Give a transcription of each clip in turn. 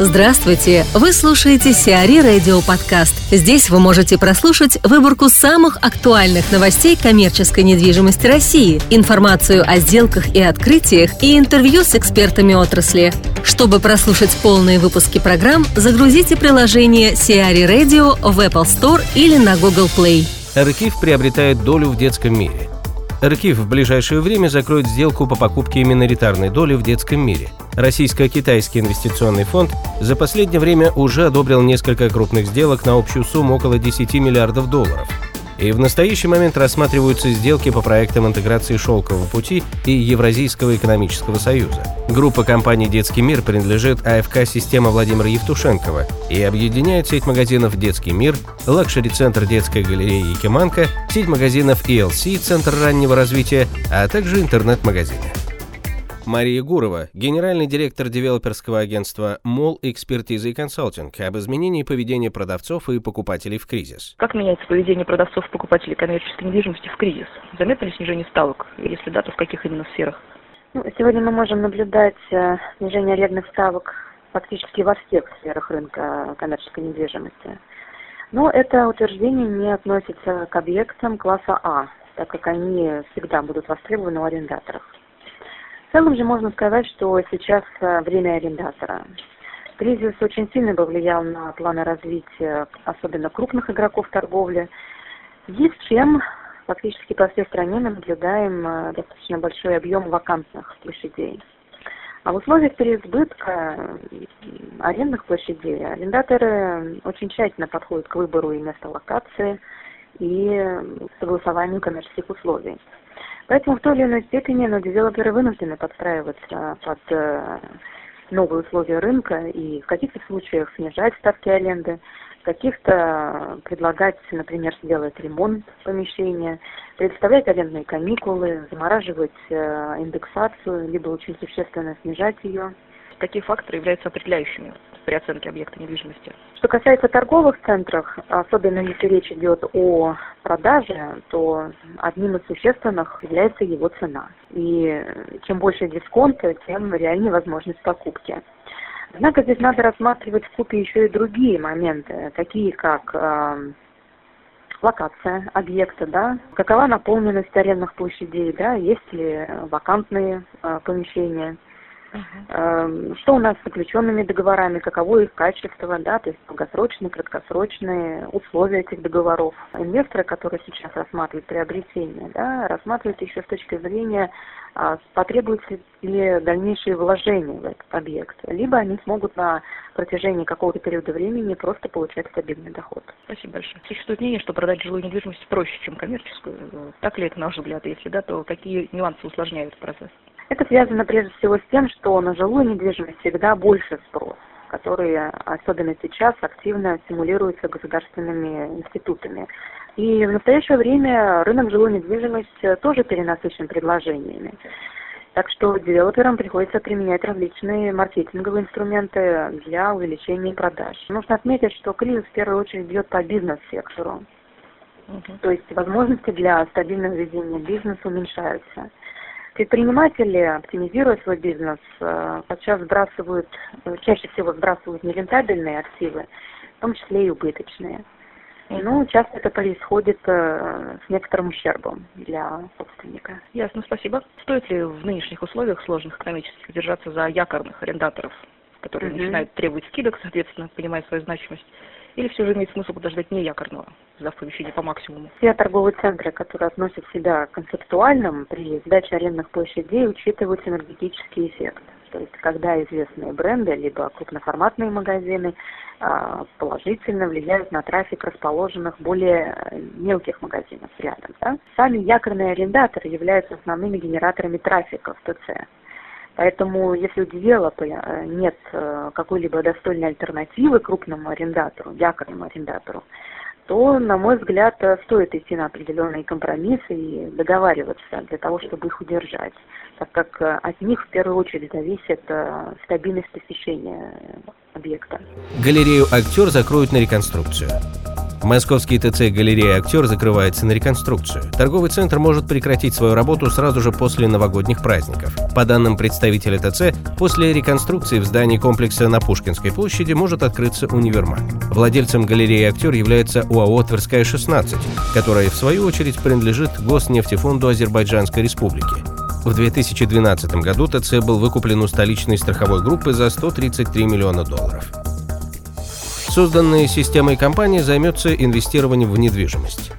Здравствуйте! Вы слушаете CRE Radio Podcast. Здесь вы можете прослушать выборку самых актуальных новостей коммерческой недвижимости России, информацию о сделках и открытиях и интервью с экспертами отрасли. Чтобы прослушать полные выпуски программ, загрузите приложение CRE Radio в Apple Store или на Google Play. РКИФ приобретает долю в детском мире. РКИФ в ближайшее время закроет сделку по покупке миноритарной доли в детском мире. Российско-китайский инвестиционный фонд за последнее время уже одобрил несколько крупных сделок на общую сумму около 10 миллиардов долларов. И в настоящий момент рассматриваются сделки по проектам интеграции «Шелкового пути» и Евразийского экономического союза. Группа компаний «Детский мир» принадлежит АФК «Система» Владимира Евтушенкова и объединяет сеть магазинов «Детский мир», лакшери-центр детской галереи «Якиманка», сеть магазинов ELC, центр раннего развития, а также интернет-магазины. Мария Гурова, генеральный директор девелоперского агентства «МОЛ Экспертизы и консалтинг», об изменении поведения продавцов и покупателей в кризис. Как меняется поведение продавцов и покупателей коммерческой недвижимости в кризис? Заметно ли снижение ставок? Если да, то в каких именно сферах? Сегодня мы можем наблюдать снижение арендных ставок фактически во всех сферах рынка коммерческой недвижимости. Но это утверждение не относится к объектам класса А, так как они всегда будут востребованы у арендаторов. В целом же можно сказать, что сейчас время арендатора. Кризис очень сильно повлиял на планы развития, особенно крупных игроков торговли, в связи с чем фактически по всей стране мы наблюдаем достаточно большой объем вакантных площадей. А в условиях переизбытка арендных площадей арендаторы очень тщательно подходят к выбору и места локации, и согласованию коммерческих условий. Поэтому в той или иной степени девелоперы вынуждены подстраиваться под новые условия рынка и в каких-то случаях снижать ставки аренды, в каких-то предлагать, например, сделать ремонт помещения, предоставлять арендные каникулы, замораживать индексацию, либо очень существенно снижать ее. Какие факторы являются определяющими при оценке объекта недвижимости? Что касается торговых центров, особенно если речь идет о продаже, то одним из существенных является его цена. И чем больше дисконта, тем реальнее возможность покупки. Однако здесь надо рассматривать вкупе еще и другие моменты, такие как локация объекта, какова наполненность арендных площадей, есть ли вакантные помещения. Что у нас с заключенными договорами, каково их качество, то есть долгосрочные, краткосрочные условия этих договоров. Инвесторы, которые сейчас рассматривают приобретение, рассматривают еще с точки зрения, потребуются ли дальнейшие вложения в этот объект, либо они смогут на протяжении какого-то периода времени просто получать стабильный доход. Спасибо большое. Существует мнение, что продать жилую недвижимость проще, чем коммерческую. Так ли это, на ваш взгляд? Если да, то какие нюансы усложняют процесс? Это связано прежде всего с тем, что на жилую недвижимость всегда больше спрос, который особенно сейчас активно стимулируется государственными институтами. И в настоящее время рынок жилой недвижимости тоже перенасыщен предложениями. Так что девелоперам приходится применять различные маркетинговые инструменты для увеличения продаж. Нужно отметить, что кризис в первую очередь бьет по бизнес-сектору. То есть возможности для стабильного ведения бизнеса уменьшаются. Предприниматели, оптимизируя свой бизнес, подчас чаще всего сбрасывают нерентабельные активы, в том числе и убыточные. Часто это происходит с некоторым ущербом для собственника. Ясно, спасибо. Стоит ли в нынешних условиях сложных экономических держаться за якорных арендаторов, которые начинают требовать скидок, соответственно, понимая свою значимость? Или все же имеет смысл подождать не якорного, сдав помещение по максимуму? Все торговые центры, которые относят себя к концептуальным, при сдаче арендных площадей учитывают синергетический эффект. То есть, когда известные бренды, либо крупноформатные магазины положительно влияют на трафик расположенных более мелких магазинов рядом. Сами якорные арендаторы являются основными генераторами трафика в ТЦ. Поэтому, если у девелопера нет какой-либо достойной альтернативы крупному арендатору, якорному арендатору, то, на мой взгляд, стоит идти на определенные компромиссы и договариваться для того, чтобы их удержать, так как от них в первую очередь зависит стабильность посещения объекта. Галерею «Актер» закроют на реконструкцию. Московский ТЦ «Галерея Актер» закрывается на реконструкцию. Торговый центр может прекратить свою работу сразу же после новогодних праздников. По данным представителя ТЦ, после реконструкции в здании комплекса на Пушкинской площади может открыться универмаг. Владельцем «Галереи Актер» является УАО «Тверская-16», которая, в свою очередь, принадлежит Госнефтефонду Азербайджанской Республики. В 2012 году ТЦ был выкуплен у столичной страховой группы за $133 миллиона. Созданная системой компании займется инвестированием в недвижимость.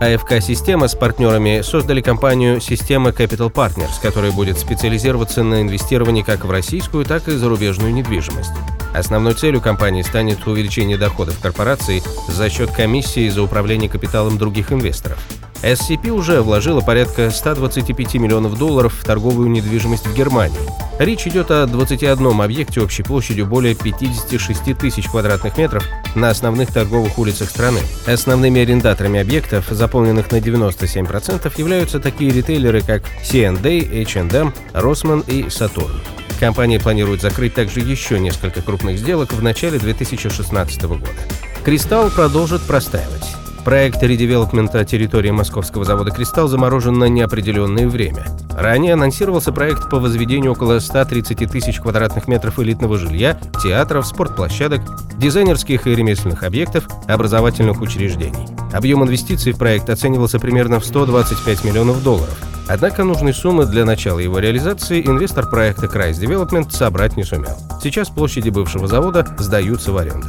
АФК «Система» с партнерами создали компанию Sistema Capital Partners, которая будет специализироваться на инвестировании как в российскую, так и зарубежную недвижимость. Основной целью компании станет увеличение доходов корпорации за счет комиссии за управление капиталом других инвесторов. SCP уже вложила порядка $125 миллионов в торговую недвижимость в Германии. Речь идет о 21 объекте общей площадью более 56 тысяч квадратных метров на основных торговых улицах страны. Основными арендаторами объектов, заполненных на 97%, являются такие ритейлеры, как C&D, H&M, Rossmann и Saturn. Компания планирует закрыть также еще несколько крупных сделок в начале 2016 года. «Кристалл» продолжит простаивать. Проект редевелопмента территории московского завода «Кристалл» заморожен на неопределенное время. Ранее анонсировался проект по возведению около 130 тысяч квадратных метров элитного жилья, театров, спортплощадок, дизайнерских и ремесленных объектов, образовательных учреждений. Объем инвестиций в проект оценивался примерно в $125 миллионов. Однако нужной суммы для начала его реализации инвестор проекта «Крайс Девелопмент» собрать не сумел. Сейчас площади бывшего завода сдаются в аренду.